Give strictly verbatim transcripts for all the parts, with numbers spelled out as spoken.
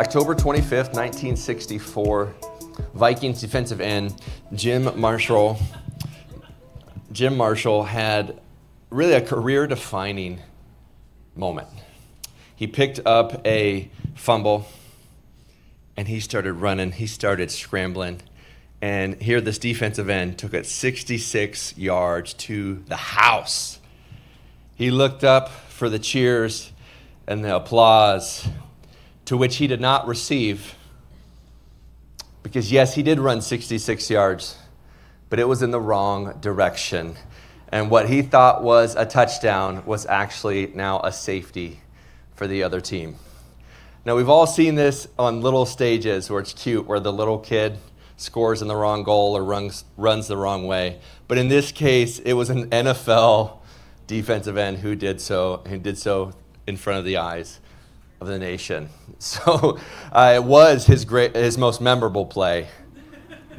October twenty-fifth, nineteen sixty-four, Vikings defensive end Jim Marshall. Jim Marshall had really a career-defining moment. He picked up a fumble, and he started running. He started scrambling. And here this defensive end took it sixty-six yards to the house. He looked up for the cheers and the applause, to which he did not receive. Because yes, he did run sixty-six yards, but it was in the wrong direction. And what he thought was a touchdown was actually now a safety for the other team. Now, we've all seen this on little stages where it's cute, where the little kid scores in the wrong goal or runs, runs the wrong way. But in this case, it was an N F L defensive end who did so, who did so in front of the eyes of the nation. So uh, it was his great, his most memorable play,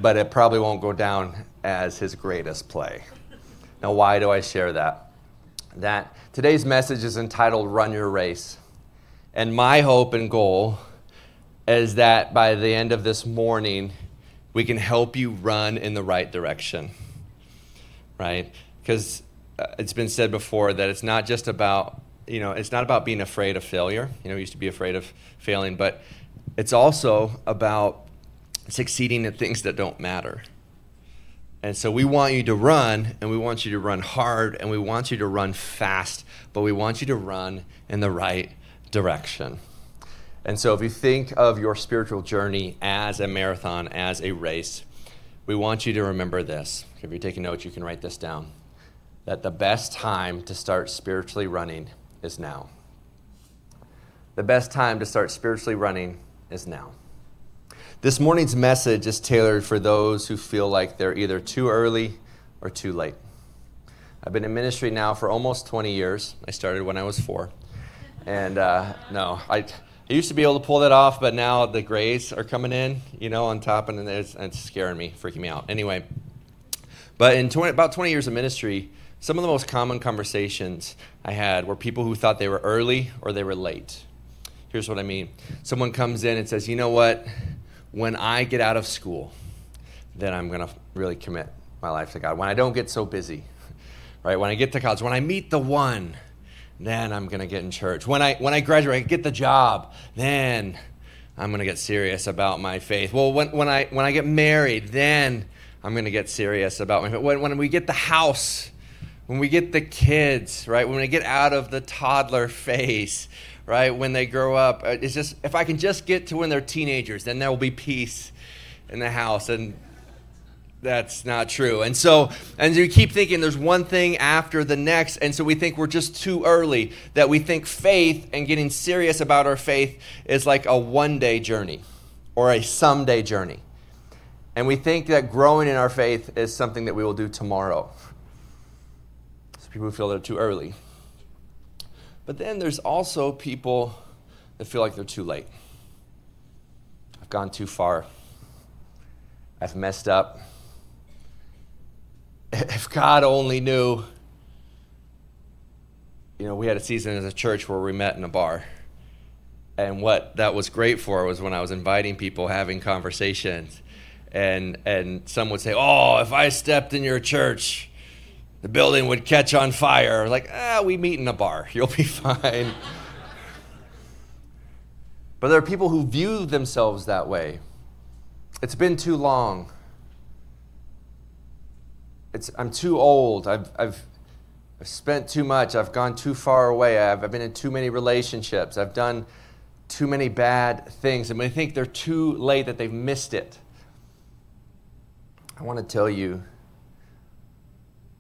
but it probably won't go down as his greatest play. Now, why do I share that? That today's message is entitled "Run Your Race." And my hope and goal is that by the end of this morning, we can help you run in the right direction, right? Because it's been said before that it's not just about, you know, it's not about being afraid of failure. You know, we used to be afraid of failing, but it's also about succeeding at things that don't matter. And so we want you to run, and we want you to run hard, and we want you to run fast, but we want you to run in the right direction. direction. And so if you think of your spiritual journey as a marathon, as a race, we want you to remember this. If you're taking notes, you can write this down, that the best time to start spiritually running is now. The best time to start spiritually running is now. This morning's message is tailored for those who feel like they're either too early or too late. I've been in ministry now for almost twenty years. I started when I was four. And uh, no, I, I used to be able to pull that off, but now the grays are coming in, you know, on top, and it's, it's scaring me, freaking me out. Anyway, but in twenty, about twenty years of ministry, some of the most common conversations I had were people who thought they were early or they were late. Here's what I mean. Someone comes in and says, you know what, when I get out of school, then I'm going to really commit my life to God. When I don't get so busy, right? When I get to college, when I meet the one, then I'm going to get in church. When I when I graduate, I get the job, then I'm going to get serious about my faith. Well, when, when I when I get married, then I'm going to get serious about my faith. When, when we get the house, when we get the kids, right? When we get out of the toddler phase, right? When they grow up, it's just, if I can just get to when they're teenagers, then there will be peace in the house. And that's not true. And so, and you keep thinking there's one thing after the next. And so we think we're just too early, that we think faith and getting serious about our faith is like a one day journey or a someday journey. And we think that growing in our faith is something that we will do tomorrow. So people feel they're too early. But then there's also people that feel like they're too late. I've gone too far. I've messed up. If God only knew. You know, we had a season as a church where we met in a bar. And what that was great for was when I was inviting people, having conversations. And and some would say, oh, if I stepped in your church, the building would catch on fire. Like, ah, we meet in a bar. You'll be fine. But there are people who view themselves that way. It's been too long. It's, I'm too old, I've, I've I've spent too much, I've gone too far away, I've, I've been in too many relationships, I've done too many bad things, and we think they're too late, that they've missed it. I want to tell you,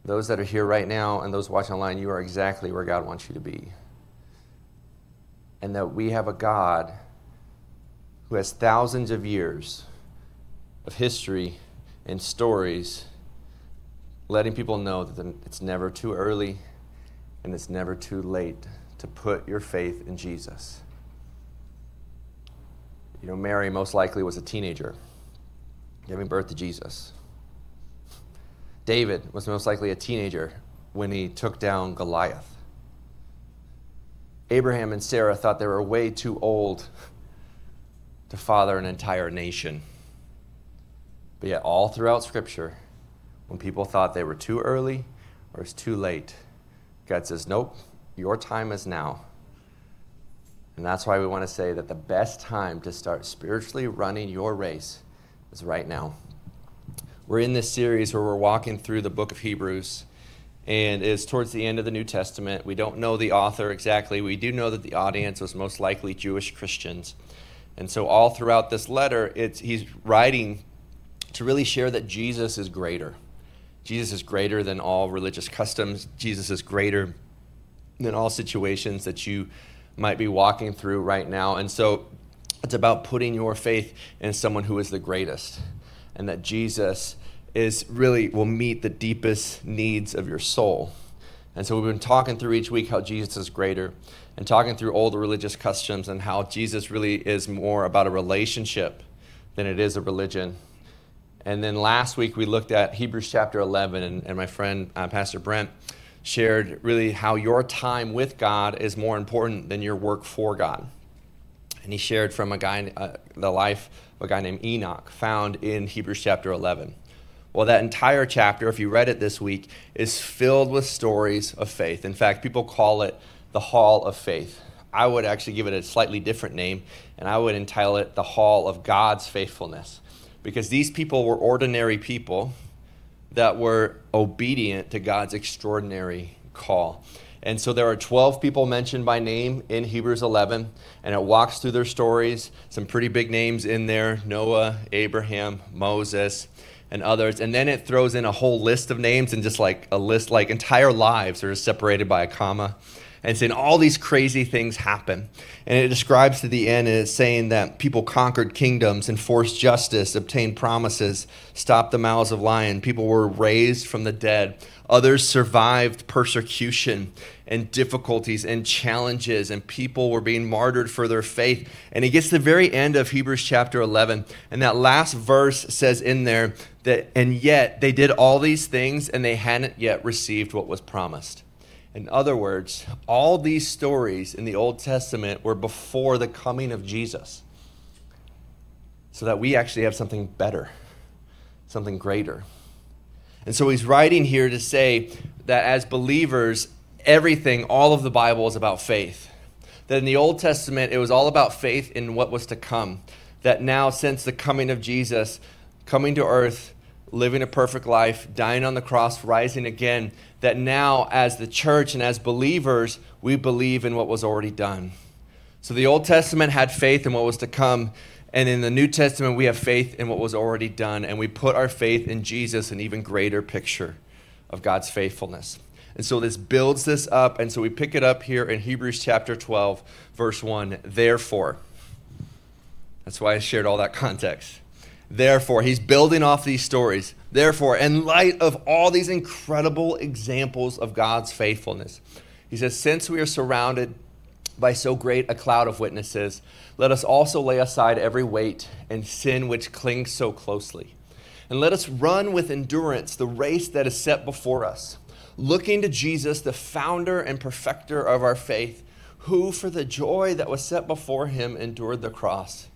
those that are here right now and those watching online, you are exactly where God wants you to be. And that we have a God who has thousands of years of history and stories letting people know that it's never too early and it's never too late to put your faith in Jesus. You know, Mary most likely was a teenager giving birth to Jesus. David was most likely a teenager when he took down Goliath. Abraham and Sarah thought they were way too old to father an entire nation. But yet all throughout Scripture, when people thought they were too early or it's too late, God says, nope, your time is now. And that's why we want to say that the best time to start spiritually running your race is right now. We're in this series where we're walking through the book of Hebrews, and it's towards the end of the New Testament. We don't know the author exactly. We do know that the audience was most likely Jewish Christians. And so all throughout this letter, it's he's writing to really share that Jesus is greater. Jesus is greater than all religious customs. Jesus is greater than all situations that you might be walking through right now. And so it's about putting your faith in someone who is the greatest, and that Jesus is really will meet the deepest needs of your soul. And so we've been talking through each week how Jesus is greater, and talking through all the religious customs and how Jesus really is more about a relationship than it is a religion. And then last week we looked at Hebrews chapter eleven, and, and my friend uh, Pastor Brent shared really how your time with God is more important than your work for God. And he shared from a guy, uh, the life of a guy named Enoch, found in Hebrews chapter eleven. Well, that entire chapter, if you read it this week, is filled with stories of faith. In fact, people call it the Hall of Faith. I would actually give it a slightly different name, and I would entitle it the Hall of God's Faithfulness. Because these people were ordinary people that were obedient to God's extraordinary call. And so there are twelve people mentioned by name in Hebrews eleven, and it walks through their stories. Some pretty big names in there: Noah, Abraham, Moses, and others. And then it throws in a whole list of names, and just like a list, like entire lives are separated by a comma. And saying all these crazy things happen. And it describes to the end, and it's saying that people conquered kingdoms, enforced justice, obtained promises, stopped the mouths of lions. People were raised from the dead. Others survived persecution and difficulties and challenges, and people were being martyred for their faith. And it gets to the very end of Hebrews chapter eleven, and that last verse says in there that, and yet they did all these things and they hadn't yet received what was promised. In other words, all these stories in the Old Testament were before the coming of Jesus, so that we actually have something better, something greater. And so he's writing here to say that as believers, everything, all of the Bible is about faith. That in the Old Testament, it was all about faith in what was to come. That now, since the coming of Jesus, coming to earth, living a perfect life, dying on the cross, rising again, that now as the church and as believers, we believe in what was already done. So the Old Testament had faith in what was to come, and in the New Testament, we have faith in what was already done, and we put our faith in Jesus, an even greater picture of God's faithfulness. And so this builds this up, and so we pick it up here in Hebrews chapter twelve, verse one, therefore. That's why I shared all that context. Therefore, he's building off these stories. Therefore, in light of all these incredible examples of God's faithfulness, he says, since we are surrounded by so great a cloud of witnesses, let us also lay aside every weight and sin which clings so closely. And let us run with endurance the race that is set before us, looking to Jesus, the founder and perfecter of our faith, who for the joy that was set before him endured the cross.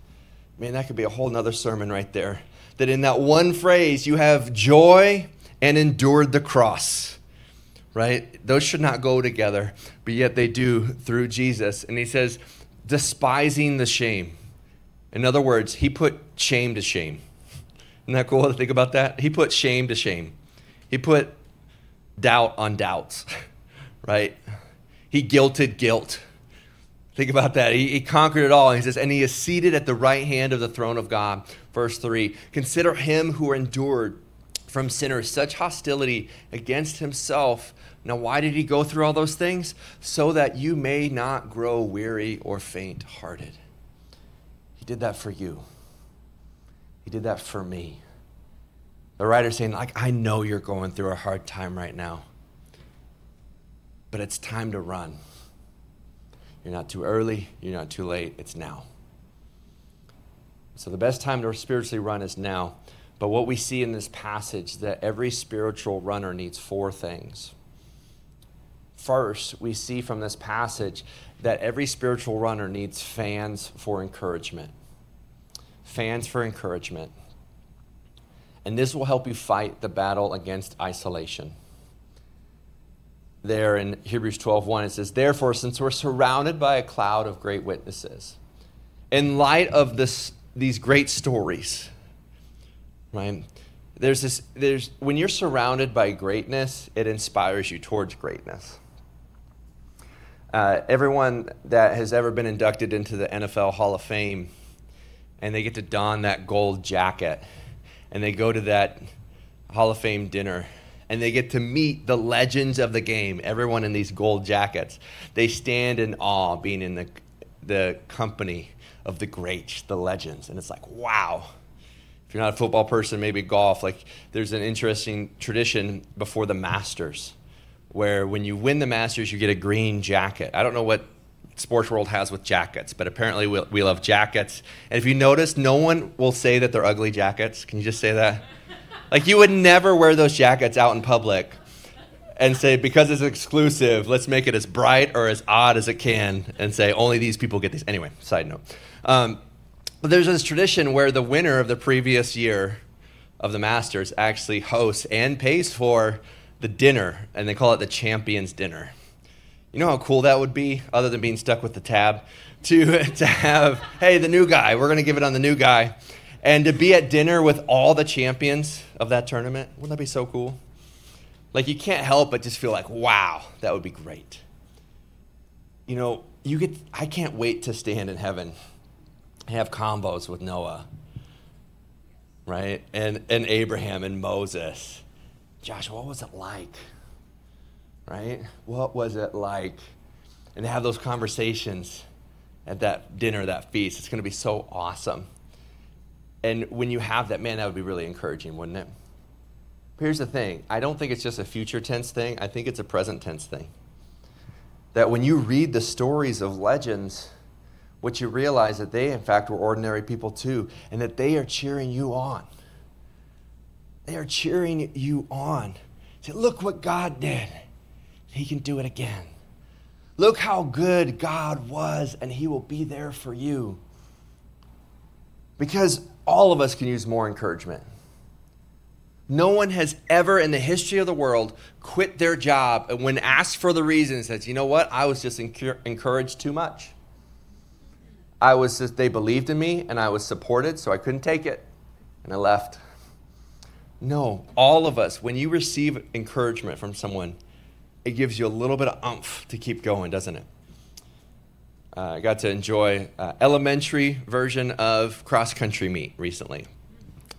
Man, that could be a whole nother sermon right there. That in that one phrase, you have joy and endured the cross, right? Those should not go together, but yet they do through Jesus. And he says, despising the shame. In other words, he put shame to shame. Isn't that cool to think about that? He put shame to shame. He put doubt on doubts, right? He guilted guilt. Think about that. He, he conquered it all. He says, and he is seated at the right hand of the throne of God. Verse three, consider him who endured from sinners such hostility against himself. Now, why did he go through all those things? So that you may not grow weary or faint-hearted. He did that for you. He did that for me. The writer's saying, like, I know you're going through a hard time right now, but it's time to run. You're not too early, you're not too late, it's now. So the best time to spiritually run is now. But what we see in this passage, that every spiritual runner needs four things. First, we see from this passage that every spiritual runner needs fans for encouragement. fans for encouragement. And this will help you fight the battle against isolation. There in Hebrews twelve one, it says, therefore, since we're surrounded by a cloud of great witnesses, in light of this, these great stories, right? There's this, there's, when you're surrounded by greatness, it inspires you towards greatness. Uh, everyone that has ever been inducted into the N F L Hall of Fame, and they get to don that gold jacket, and they go to that Hall of Fame dinner, and they get to meet the legends of the game, everyone in these gold jackets. They stand in awe being in the the company of the greats, the legends. And it's like, wow. If you're not a football person, maybe golf. Like, there's an interesting tradition before the Masters where when you win the Masters, you get a green jacket. I don't know what sports world has with jackets, but apparently we, we love jackets. And if you notice, no one will say that they're ugly jackets. Can you just say that? Like, you would never wear those jackets out in public and say, because it's exclusive, let's make it as bright or as odd as it can and say, only these people get these. Anyway, side note. Um, but there's this tradition where the winner of the previous year of the Masters actually hosts and pays for the dinner, and they call it the Champions Dinner. You know how cool that would be, other than being stuck with the tab, to, to have, hey, the new guy, we're going to give it on the new guy. And to be at dinner with all the champions of that tournament, wouldn't that be so cool? Like, you can't help but just feel like, wow, that would be great. You know, you get, I can't wait to stand in heaven and have combos with Noah, right? And and Abraham and Moses. Josh, what was it like? Right? What was it like? And to have those conversations at that dinner, that feast, it's going to be so awesome. And when you have that, man, that would be really encouraging, wouldn't it? Here's the thing. I don't think it's just a future tense thing. I think it's a present tense thing. That when you read the stories of legends, what you realize that they, in fact, were ordinary people too, and that they are cheering you on. They are cheering you on. Say, look what God did. He can do it again. Look how good God was, and he will be there for you. Because all of us can use more encouragement. No one has ever in the history of the world quit their job and when asked for the reason says, you know what, I was just encu- encouraged too much. I was just, they believed in me and I was supported, so I couldn't take it and I left. No, all of us, when you receive encouragement from someone, it gives you a little bit of oomph to keep going, doesn't it? Uh, I got to enjoy uh, elementary version of cross-country meet recently.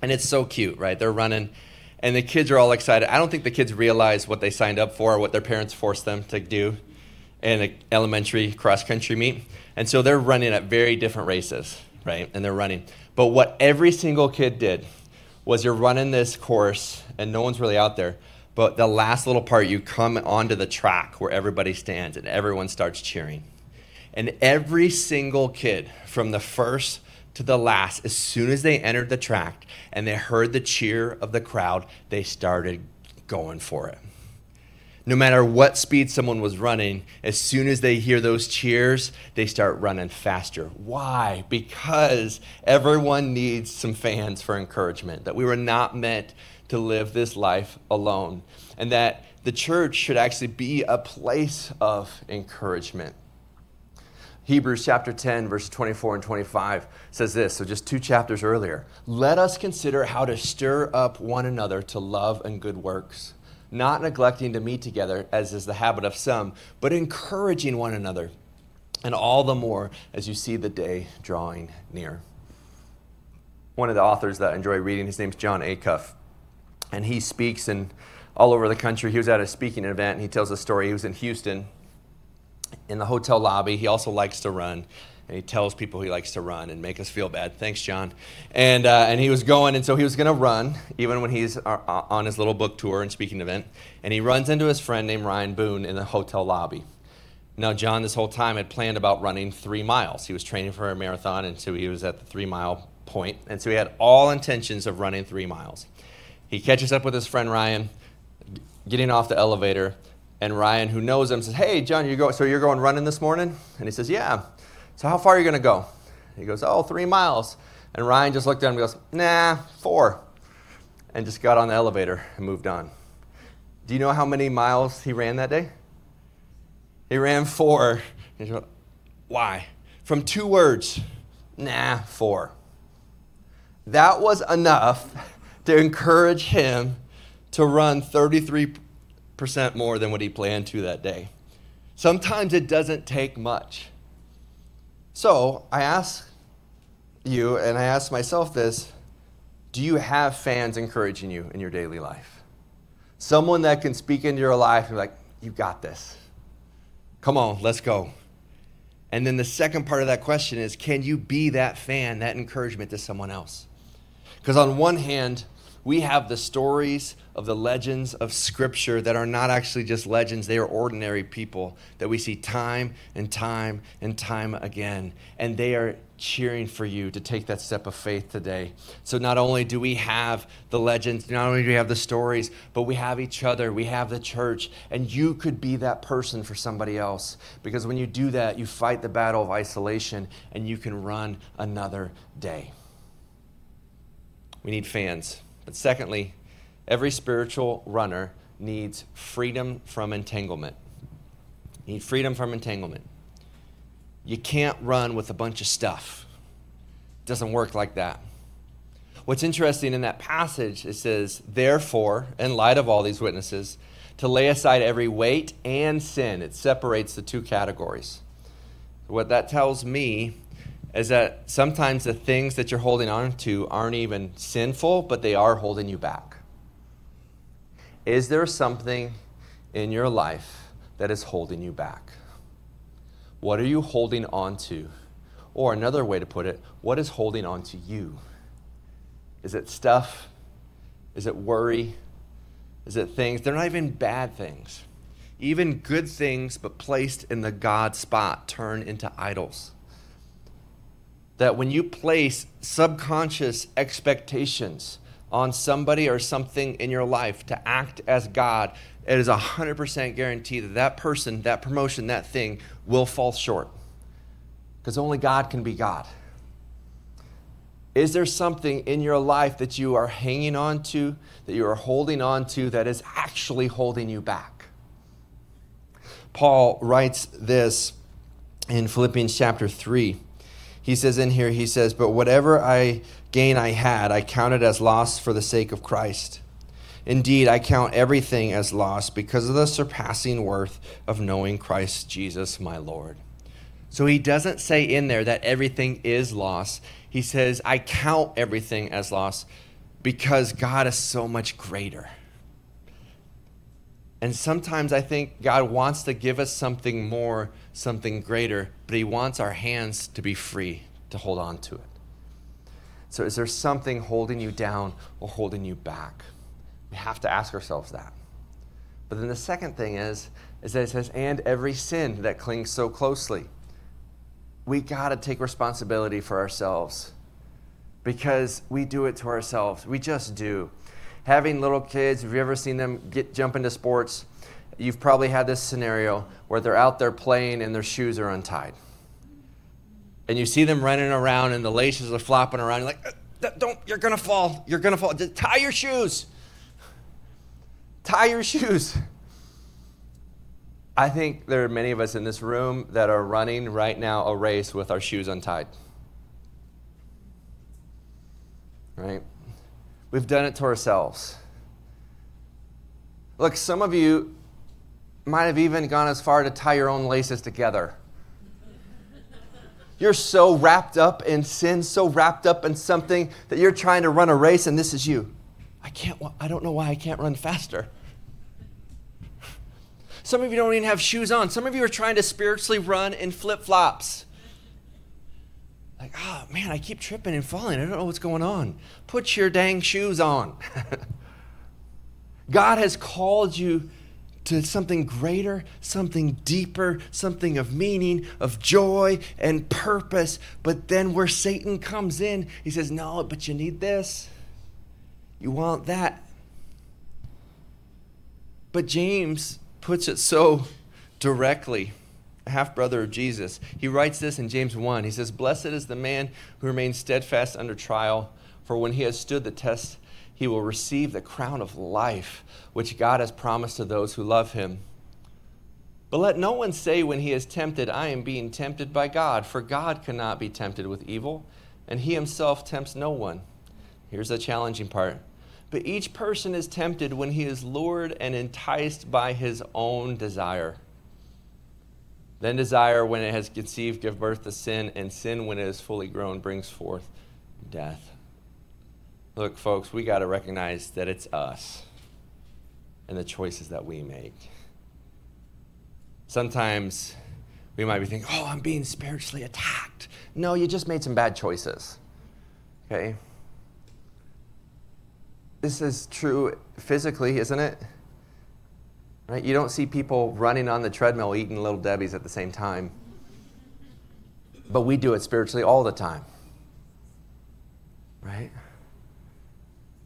And it's so cute, right? They're running, and the kids are all excited. I don't think the kids realize what they signed up for or what their parents forced them to do in an elementary cross-country meet. And so they're running at very different races, right? And they're running. But what every single kid did was you're running this course, and no one's really out there. But the last little part, you come onto the track where everybody stands, and everyone starts cheering. And every single kid from the first to the last, as soon as they entered the track and they heard the cheer of the crowd, they started going for it. No matter what speed someone was running, as soon as they hear those cheers, they start running faster. Why? Because everyone needs some fans for encouragement, that we were not meant to live this life alone, and that the church should actually be a place of encouragement. Hebrews chapter ten, verse twenty-four and twenty-five says this, so just two chapters earlier. Let us consider how to stir up one another to love and good works, not neglecting to meet together, as is the habit of some, but encouraging one another, and all the more as you see the day drawing near. One of the authors that I enjoy reading, his name's John Acuff, and he speaks in, all over the country. He was at a speaking event, and he tells a story. He was in Houston. In the hotel lobby, he also likes to run, and he tells people he likes to run and make us feel bad. Thanks, John. And uh, and he was going, and so he was going to run, even when he's on his little book tour and speaking event, and he runs into his friend named Ryan Boone in the hotel lobby. Now, John, this whole time, had planned about running three miles. He was training for a marathon, and so he was at the three-mile point, and so he had all intentions of running three miles. He catches up with his friend Ryan, getting off the elevator, and Ryan, who knows him, says, hey, John, you go, so you're going running this morning? And he says, yeah. So how far are you going to go? He goes, oh, three miles. And Ryan just looked at him and goes, nah, four. And just got on the elevator and moved on. Do you know how many miles he ran that day? He ran four. And he went, why? From two words, nah, four. That was enough to encourage him to run thirty-three percent more than what he planned to that day. Sometimes it doesn't take much. So I ask you, and I ask myself this, do you have fans encouraging you in your daily life? Someone that can speak into your life and be like, you got this. Come on, let's go. And then the second part of that question is, can you be that fan, that encouragement to someone else? Because on one hand, we have the stories of the legends of Scripture that are not actually just legends. They are ordinary people that we see time and time and time again. And they are cheering for you to take that step of faith today. So not only do we have the legends, not only do we have the stories, but we have each other, we have the church, and you could be that person for somebody else. Because when you do that, you fight the battle of isolation and you can run another day. We need fans. But secondly, every spiritual runner needs freedom from entanglement. You need freedom from entanglement. You can't run with a bunch of stuff. It doesn't work like that. What's interesting in that passage, it says, therefore, in light of all these witnesses, to lay aside every weight and sin. It separates the two categories. What that tells me is that sometimes the things that you're holding on to aren't even sinful, but they are holding you back. Is there something in your life that is holding you back? What are you holding on to? Or another way to put it, what is holding on to you? Is it stuff? Is it worry? Is it things? They're not even bad things. Even good things, but placed in the God spot, turn into idols. That when you place subconscious expectations on somebody or something in your life to act as God, it is one hundred percent guaranteed that that person, that promotion, that thing will fall short. Because only God can be God. Is there something in your life that you are hanging on to, that you are holding on to, that is actually holding you back? Paul writes this in Philippians chapter three. He says in here, he says, but whatever I gain I had, I counted as loss for the sake of Christ. Indeed, I count everything as loss because of the surpassing worth of knowing Christ Jesus, my Lord. So he doesn't say in there that everything is loss. He says, I count everything as loss because God is so much greater. And sometimes I think God wants to give us something more, something greater, but he wants our hands to be free to hold on to it. So is there something holding you down or holding you back? We have to ask ourselves that. But then the second thing is, is that it says, and every sin that clings so closely. We got to take responsibility for ourselves because we do it to ourselves. We just do. Having little kids, have you ever seen them get jump into sports? You've probably had this scenario where they're out there playing and their shoes are untied. And you see them running around and the laces are flopping around. You're like, don't, you're going to fall. You're going to fall. Just tie your shoes. Tie your shoes. I think there are many of us in this room that are running right now a race with our shoes untied. Right? We've done it to ourselves. Look, some of you might have even gone as far to tie your own laces together. You're so wrapped up in sin, so wrapped up in something that you're trying to run a race, and this is you. I can't. I don't know why I can't run faster. Some of you don't even have shoes on. Some of you are trying to spiritually run in flip-flops. Like, oh, man, I keep tripping and falling. I don't know what's going on. Put your dang shoes on. God has called you to something greater, something deeper, something of meaning, of joy and purpose. But then where Satan comes in, he says, no, but you need this. You want that. But James puts it so directly. half-brother of Jesus. He writes this in James one. He says, "Blessed is the man who remains steadfast under trial, for when he has stood the test, he will receive the crown of life, which God has promised to those who love him. But let no one say when he is tempted, I am being tempted by God, for God cannot be tempted with evil, and he himself tempts no one." Here's the challenging part. "But each person is tempted when he is lured and enticed by his own desire. Then desire, when it has conceived, gives birth to sin, and sin, when it is fully grown, brings forth death." Look, folks, we got to recognize that it's us and the choices that we make. Sometimes we might be thinking, oh, I'm being spiritually attacked. No, you just made some bad choices, okay? This is true physically, isn't it? Right? You don't see people running on the treadmill eating Little Debbies at the same time. But we do it spiritually all the time, right?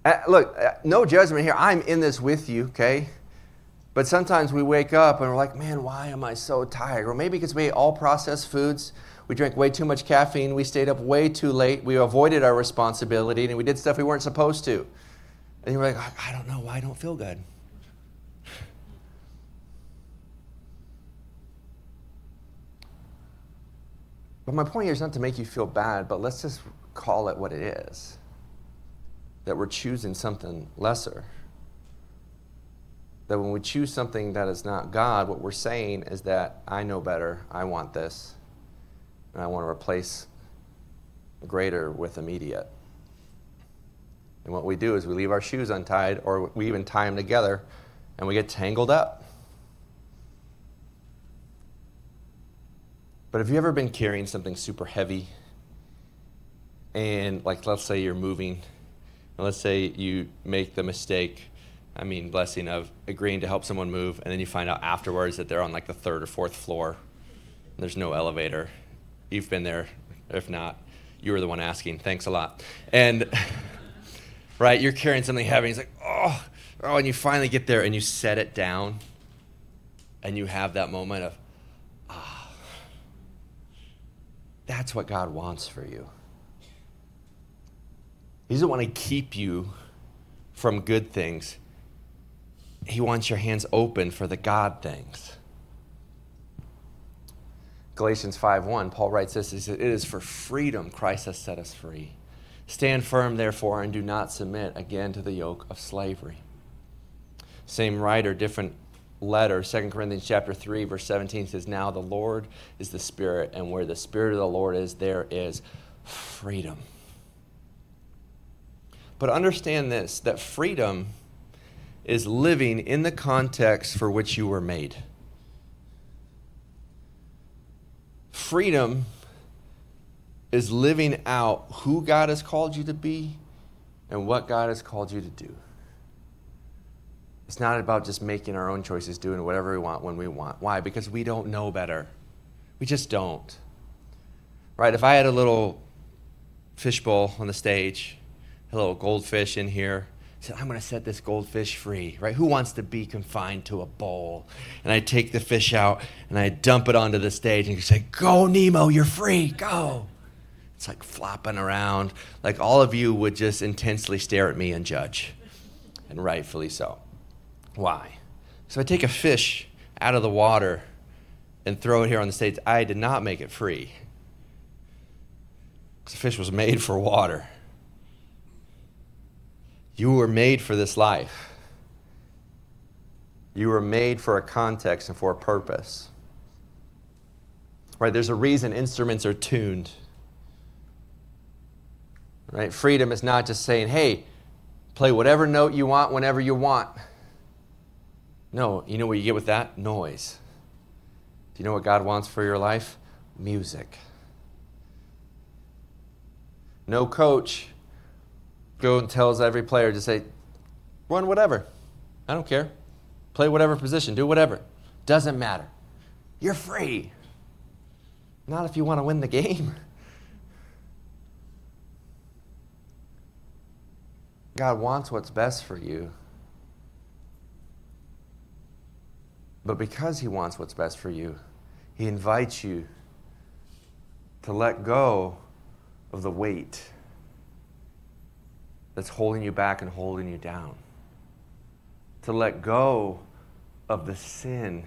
Uh, look, uh, no judgment here. I'm in this with you, okay? But sometimes we wake up and we're like, man, why am I so tired? Or maybe because we ate all processed foods, we drank way too much caffeine, we stayed up way too late, we avoided our responsibility, and we did stuff we weren't supposed to. And you're like, I don't know why I don't feel good. But my point here is not to make you feel bad, but let's just call it what it is, that we're choosing something lesser. That when we choose something that is not God, what we're saying is that I know better, I want this, and I want to replace greater with immediate. And what we do is we leave our shoes untied, or we even tie them together, and we get tangled up. But have you ever been carrying something super heavy? And like, let's say you're moving, and let's say you make the mistake I mean, blessing of agreeing to help someone move, and then you find out afterwards that they're on like the third or fourth floor, and there's no elevator. You've been there. If not, you were the one asking. Thanks a lot. And, right, you're carrying something heavy. It's like, oh, oh, and you finally get there, and you set it down, and you have that moment of, ah, oh, that's what God wants for you. He doesn't want to keep you from good things. He wants your hands open for the God things. Galatians five one, Paul writes this, he says, "It is for freedom Christ has set us free. Stand firm, therefore, and do not submit again to the yoke of slavery." Same writer, different letter, Second Corinthians chapter three, verse seventeen says, "Now the Lord is the Spirit, and where the Spirit of the Lord is, there is freedom." But understand this, that freedom is living in the context for which you were made. Freedom is living out who God has called you to be and what God has called you to do. It's not about just making our own choices, doing whatever we want when we want. Why? Because we don't know better. We just don't. Right? If I had a little fishbowl on the stage, a little goldfish in here, said, I'm going to set this goldfish free, right? Who wants to be confined to a bowl? And I take the fish out, and I dump it onto the stage, and you say, go, Nemo, you're free, go. It's like flopping around. Like all of you would just intensely stare at me and judge, and rightfully so. Why? So I take a fish out of the water and throw it here on the stage. I did not make it free. The fish was made for water. You were made for this life. You were made for a context and for a purpose. Right? There's a reason instruments are tuned. Right? Freedom is not just saying, hey, play whatever note you want whenever you want. No, you know what you get with that? Noise. Do you know what God wants for your life? Music. No coach go and tells every player to say, run whatever. I don't care. Play whatever position. Do whatever. Doesn't matter. You're free. Not if you want to win the game. God wants what's best for you. But because he wants what's best for you, He invites you to let go of the weight that's holding you back and holding you down. To let go of the sin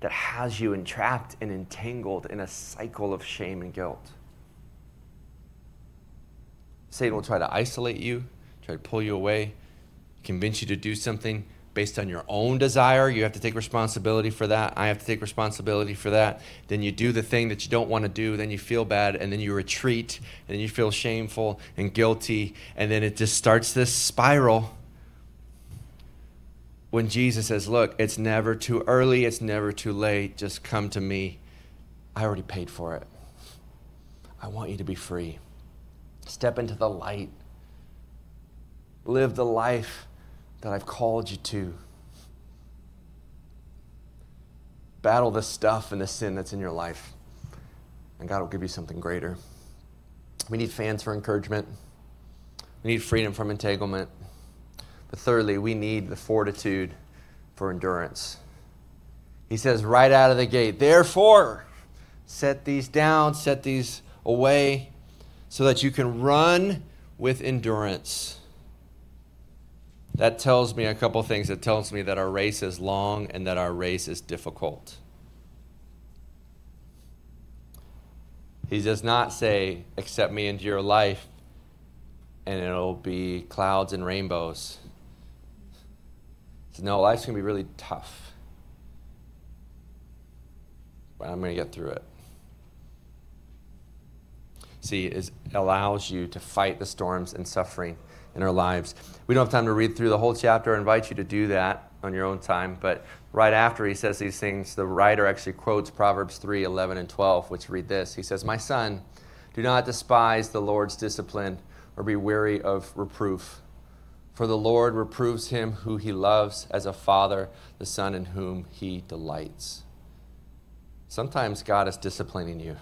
that has you entrapped and entangled in a cycle of shame and guilt. Satan will try to isolate you, try to pull you away, convince you to do something based on your own desire. You have to take responsibility for that. I have to take responsibility for that. Then you do the thing that you don't want to do. Then you feel bad, and then you retreat, and then you feel shameful and guilty, and then it just starts this spiral. When Jesus says, look, it's never too early, it's never too late, just come to me. I already paid for it. I want you to be free. Step into the light. Live the life that I've called you to. Battle the stuff and the sin that's in your life, and God will give you something greater. We need fans for encouragement. We need freedom from entanglement. But thirdly, we need the fortitude for endurance. He says right out of the gate, therefore, set these down, set these away, so that you can run with endurance. That tells me a couple things. It tells me that our race is long and that our race is difficult. He does not say, accept me into your life, and it'll be clouds and rainbows. He says, no, life's going to be really tough, but I'm going to get through it. See, it allows you to fight the storms and suffering in our lives. We don't have time to read through the whole chapter. I invite you to do that on your own time. But right after he says these things, the writer actually quotes Proverbs three, eleven, and twelve, which read this. He says, my son, do not despise the Lord's discipline or be weary of reproof. For the Lord reproves him who he loves as a father, the son in whom he delights. Sometimes God is disciplining you.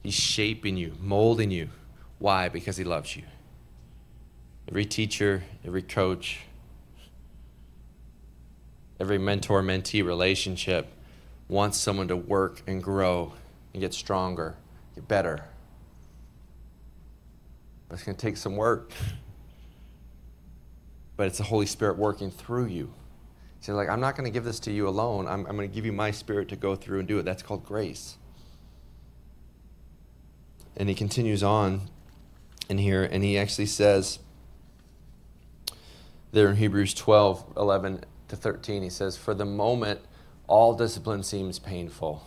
He's shaping you, molding you. Why? Because he loves you. Every teacher, every coach, every mentor-mentee relationship wants someone to work and grow and get stronger, get better. But it's going to take some work. But it's the Holy Spirit working through you. So like, I'm not going to give this to you alone. I'm, I'm going to give you my Spirit to go through and do it. That's called grace. And he continues on in here, and he actually says, there in Hebrews twelve, eleven to thirteen, he says, for the moment, all discipline seems painful.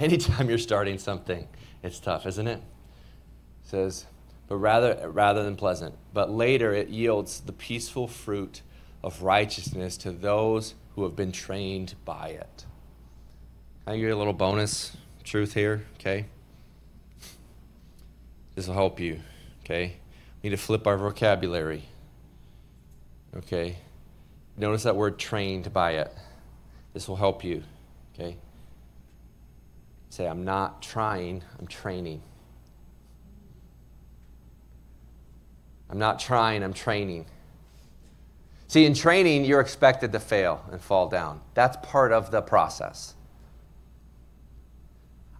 Anytime you're starting something, it's tough, isn't it? It says, but rather, rather than pleasant, but later it yields the peaceful fruit of righteousness to those who have been trained by it. Can I give you a little bonus truth here, okay? This will help you, okay? We need to flip our vocabulary. Okay, notice that word trained by it. This will help you, okay? Say, I'm not trying, I'm training. I'm not trying, I'm training. See, in training, you're expected to fail and fall down. That's part of the process.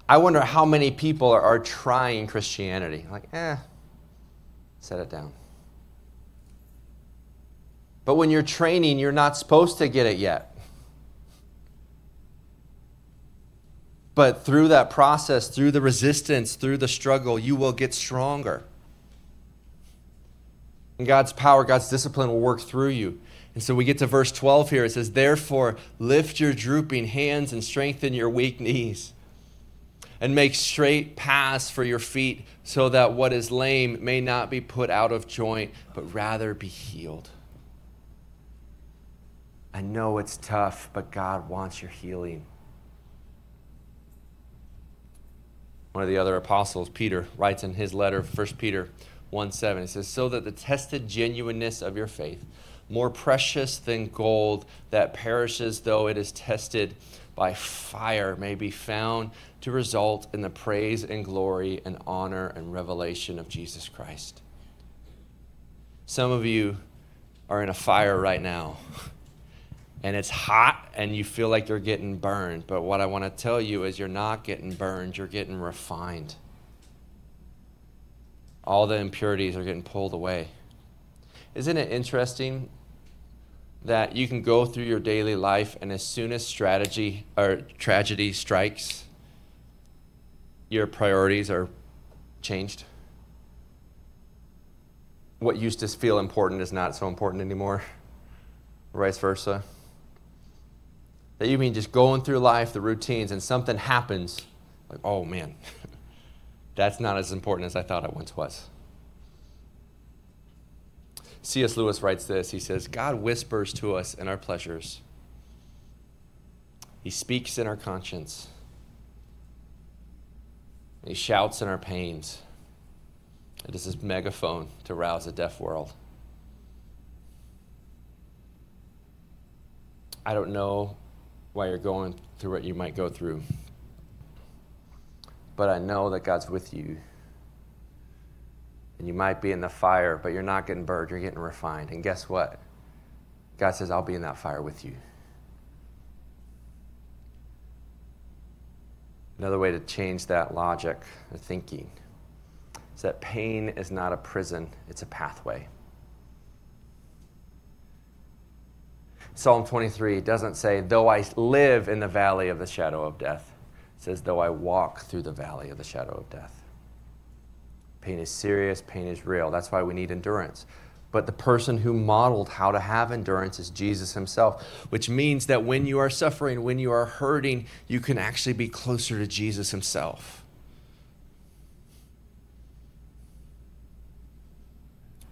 I wonder how many people are, are trying Christianity. Like, eh, set it down. But when you're training, you're not supposed to get it yet. But through that process, through the resistance, through the struggle, you will get stronger. And God's power, God's discipline will work through you. And so we get to verse twelve here. It says, therefore, lift your drooping hands and strengthen your weak knees, and make straight paths for your feet, so that what is lame may not be put out of joint, but rather be healed. I know it's tough, but God wants your healing. One of the other apostles, Peter, writes in his letter, First Peter one seven, it says, so that the tested genuineness of your faith, more precious than gold that perishes though it is tested by fire, may be found to result in the praise and glory and honor and revelation of Jesus Christ. Some of you are in a fire right now. And it's hot and you feel like you're getting burned. But what I want to tell you is you're not getting burned. You're getting refined. All the impurities are getting pulled away. Isn't it interesting that you can go through your daily life, and as soon as strategy or tragedy strikes, your priorities are changed? What used to feel important is not so important anymore, or vice versa. That you mean just going through life, the routines, and something happens, like, oh man, that's not as important as I thought it once was. C S Lewis writes this. He says, God whispers to us in our pleasures. He speaks in our conscience. He shouts in our pains. It is his megaphone to rouse a deaf world. I don't know why you're going through what you might go through, but I know that God's with you. And you might be in the fire, but you're not getting burned, you're getting refined. And guess what? God says, I'll be in that fire with you. Another way to change that logic or thinking is that pain is not a prison, it's a pathway. Psalm twenty-three doesn't say, though I live in the valley of the shadow of death. It says, though I walk through the valley of the shadow of death. Pain is serious, pain is real. That's why we need endurance. But the person who modeled how to have endurance is Jesus himself, which means that when you are suffering, when you are hurting, you can actually be closer to Jesus himself.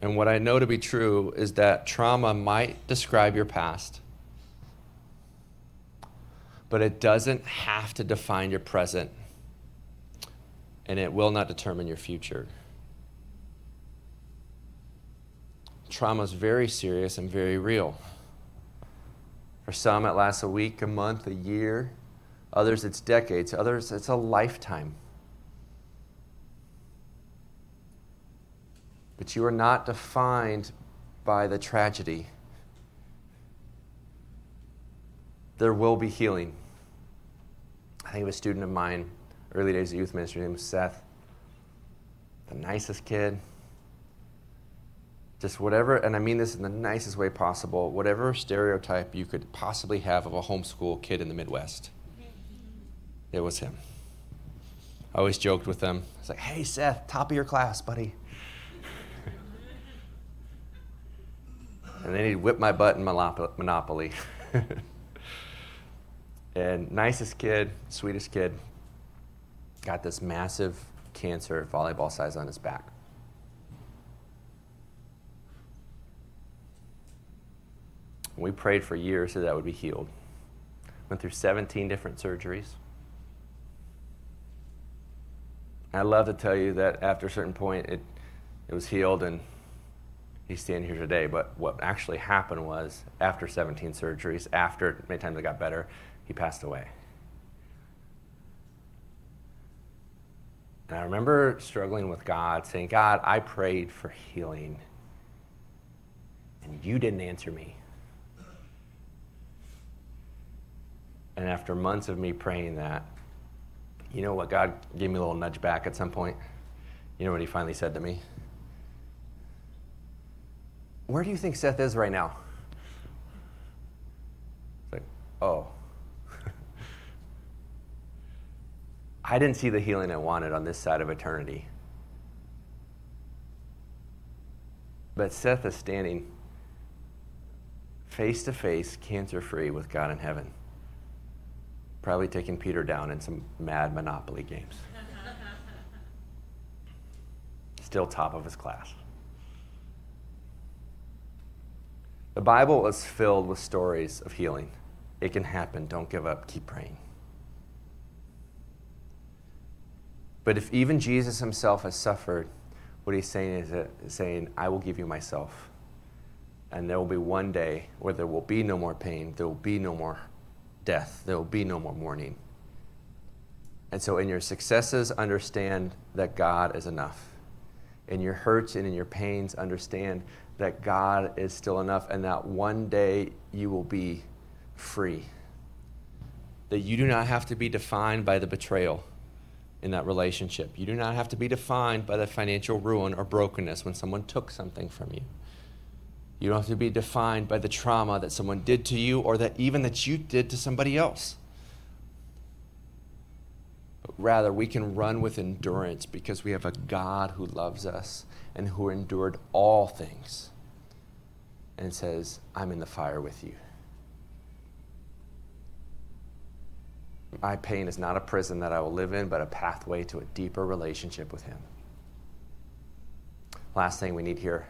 And what I know to be true is that trauma might describe your past, but it doesn't have to define your present, and it will not determine your future. Trauma is very serious and very real. For some, it lasts a week, a month, a year. Others, it's decades. Others, it's a lifetime. But you are not defined by the tragedy. There will be healing. I think of a student of mine, early days of youth ministry, named Seth, the nicest kid. Just whatever, and I mean this in the nicest way possible, whatever stereotype you could possibly have of a homeschool kid in the Midwest, it was him. I always joked with him. I was like, hey, Seth, top of your class, buddy. And then he'd whip my butt in Monopoly. And nicest kid, sweetest kid, got this massive cancer, volleyball size, on his back. We prayed for years so that would be healed. Went through seventeen different surgeries. I love to tell you that after a certain point, it, it was healed and he's standing here today. But what actually happened was after seventeen surgeries, after many times it got better, he passed away. And I remember struggling with God, saying, God, I prayed for healing and you didn't answer me. And after months of me praying that, you know what? God gave me a little nudge back at some point. You know what he finally said to me? Where do you think Seth is right now? It's like, oh. I didn't see the healing I wanted on this side of eternity. But Seth is standing face to face, cancer-free with God in heaven. Probably taking Peter down in some mad Monopoly games. Still top of his class. The Bible is filled with stories of healing. It can happen. Don't give up. Keep praying. But if even Jesus himself has suffered, what he's saying is that, saying, I will give you myself. And there will be one day where there will be no more pain. There will be no more death. There will be no more mourning. And so in your successes, understand that God is enough. In your hurts and in your pains, understand that God is still enough and that one day you will be free. that you do not have to be defined by the betrayal in that relationship. You do not have to be defined by the financial ruin or brokenness when someone took something from you. You don't have to be defined by the trauma that someone did to you or that even that you did to somebody else. But rather, we can run with endurance because we have a God who loves us and who endured all things and says, I'm in the fire with you. My pain is not a prison that I will live in, but a pathway to a deeper relationship with him. Last thing we need here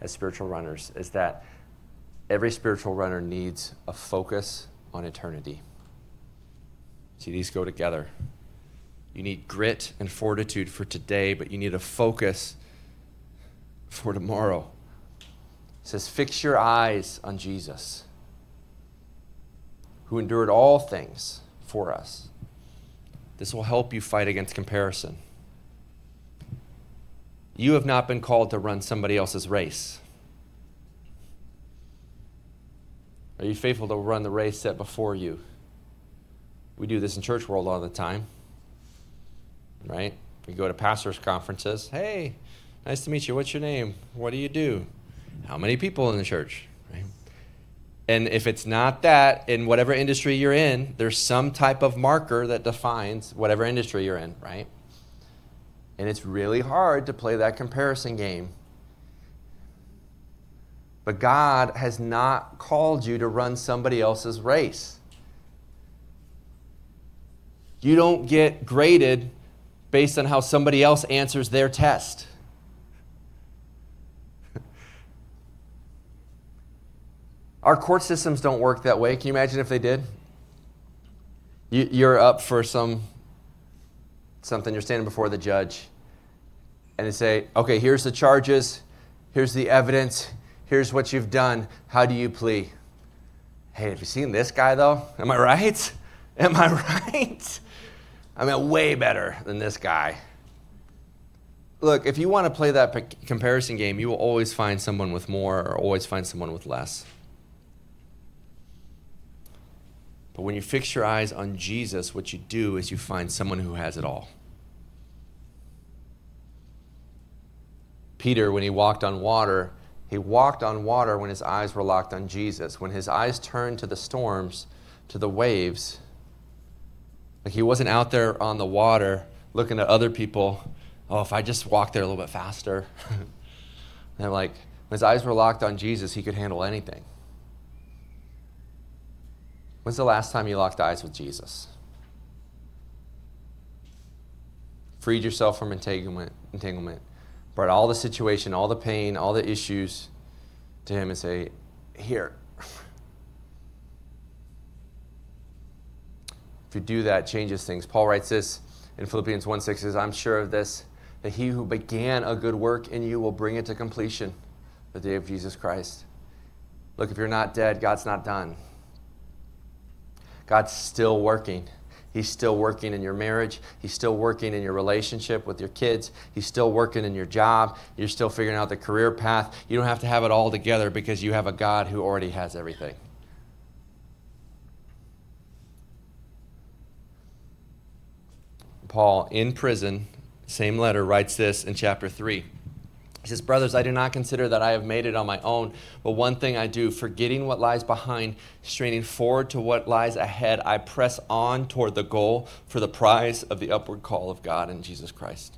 as spiritual runners is that every spiritual runner needs a focus on eternity. See, these go together. You need grit and fortitude for today, but you need a focus for tomorrow. It says, fix your eyes on Jesus, who endured all things for us. This will help you fight against comparison. You have not been called to run somebody else's race. Are you faithful to run the race set before you? We do this in church world all the time, right? We go to pastors' conferences. Hey, nice to meet you. What's your name? What do you do? How many people in the church, right? And if it's not that, in whatever industry you're in, there's some type of marker that defines whatever industry you're in, right? And it's really hard to play that comparison game. But God has not called you to run somebody else's race. You don't get graded based on how somebody else answers their test. Our court systems don't work that way. Can you imagine if they did? You, you're up for some... something, you're standing before the judge, and they say, okay, here's the charges, here's the evidence, here's what you've done, how do you plea? Hey, have you seen this guy though? Am I right? Am I right? I mean, way better than this guy. Look, if you want to play that p- comparison game, you will always find someone with more or always find someone with less. But when you fix your eyes on Jesus, what you do is you find someone who has it all. Peter, when he walked on water, he walked on water when his eyes were locked on Jesus. When his eyes turned to the storms, to the waves, like he wasn't out there on the water looking at other people. Oh, if I just walked there a little bit faster. And like, when his eyes were locked on Jesus, he could handle anything. When's the last time you locked eyes with Jesus? Freed yourself from entanglement, entanglement, brought all the situation, all the pain, all the issues to him and say, here. If you do that, it changes things. Paul writes this in Philippians one six, says, I'm sure of this, that he who began a good work in you will bring it to completion the day of Jesus Christ. Look, if you're not dead, God's not done. God's still working. He's still working in your marriage. He's still working in your relationship with your kids. He's still working in your job. You're still figuring out the career path. You don't have to have it all together because you have a God who already has everything. Paul, in prison, same letter, writes this in chapter three. He says, brothers, I do not consider that I have made it on my own, but one thing I do, forgetting what lies behind, straining forward to what lies ahead, I press on toward the goal for the prize of the upward call of God in Jesus Christ.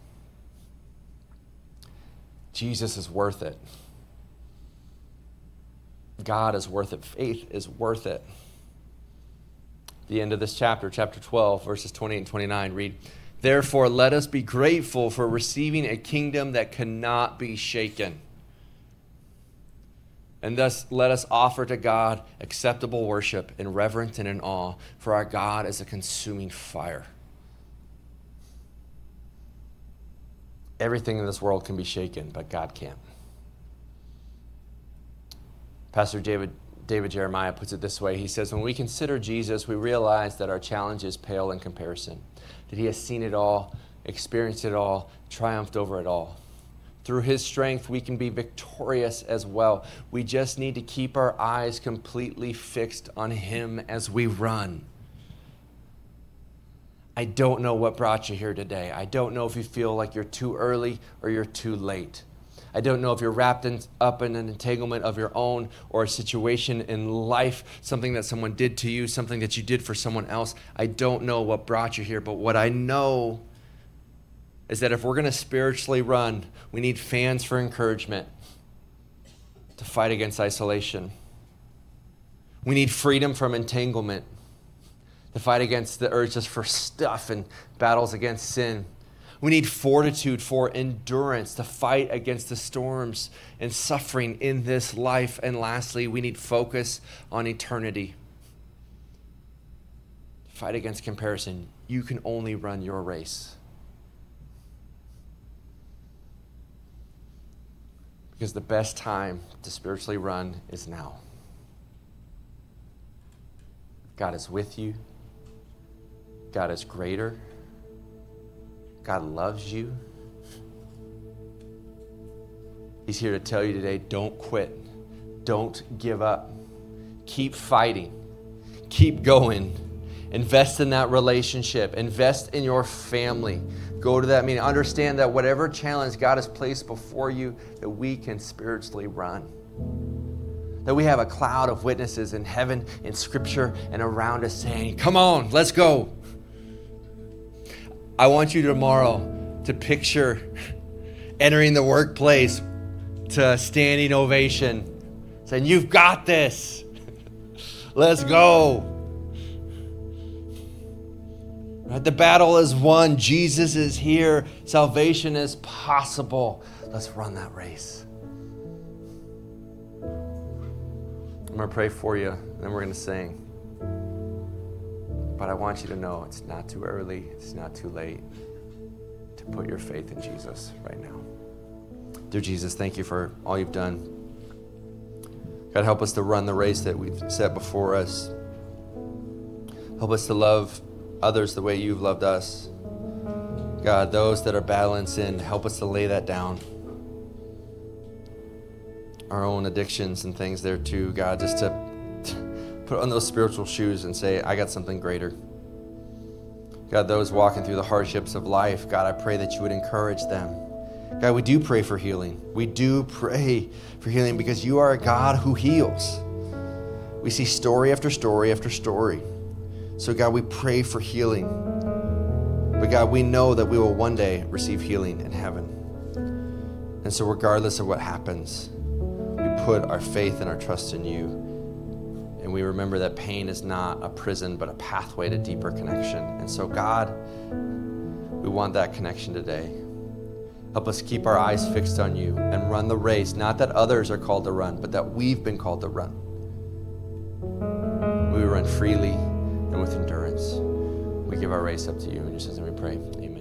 Jesus is worth it. God is worth it. Faith is worth it. The end of this chapter, chapter twelve, verses twenty-eight and twenty-nine, read, therefore, let us be grateful for receiving a kingdom that cannot be shaken. And thus, let us offer to God acceptable worship in reverence and in awe, for our God is a consuming fire. Everything in this world can be shaken, but God can't. Pastor David, David Jeremiah puts it this way. He says, when we consider Jesus, we realize that our challenges pale in comparison, that he has seen it all, experienced it all, triumphed over it all. Through his strength, we can be victorious as well. We just need to keep our eyes completely fixed on him as we run. I don't know what brought you here today. I don't know if you feel like you're too early or you're too late. I don't know if you're wrapped in, up in an entanglement of your own or a situation in life, something that someone did to you, something that you did for someone else. I don't know what brought you here, but what I know is that if we're going to spiritually run, we need fans for encouragement to fight against isolation. We need freedom from entanglement to fight against the urges for stuff and battles against sin. We need fortitude for endurance to fight against the storms and suffering in this life. And lastly, we need focus on eternity. Fight against comparison. You can only run your race. Because the best time to spiritually run is now. God is with you. God is greater. God loves you. He's here to tell you today, don't quit. Don't give up. Keep fighting. Keep going. Invest in that relationship. Invest in your family. Go to that meeting. Understand that whatever challenge God has placed before you, that we can spiritually run. That we have a cloud of witnesses in heaven, in Scripture, and around us saying, come on, let's go. I want you tomorrow to picture entering the workplace to a standing ovation, saying, you've got this. Let's go. Right? The battle is won. Jesus is here. Salvation is possible. Let's run that race. I'm going to pray for you, and then we're going to sing. But I want you to know it's not too early, it's not too late to put your faith in Jesus right now. Dear Jesus, thank you for all you've done. God, help us to run the race that we've set before us. Help us to love others the way you've loved us. God, those that are battling sin, help us to lay that down. Our own addictions and things there too, God, just to put on those spiritual shoes and say, I got something greater. God, those walking through the hardships of life, God, I pray that you would encourage them. God, we do pray for healing. We do pray for healing because you are a God who heals. We see story after story after story. So God, we pray for healing. But God, we know that we will one day receive healing in heaven. And so regardless of what happens, we put our faith and our trust in you. And we remember that pain is not a prison, but a pathway to deeper connection. And so, God, we want that connection today. Help us keep our eyes fixed on you and run the race, not that others are called to run, but that we've been called to run. We run freely and with endurance. We give our race up to you. In your son's name we pray. Amen.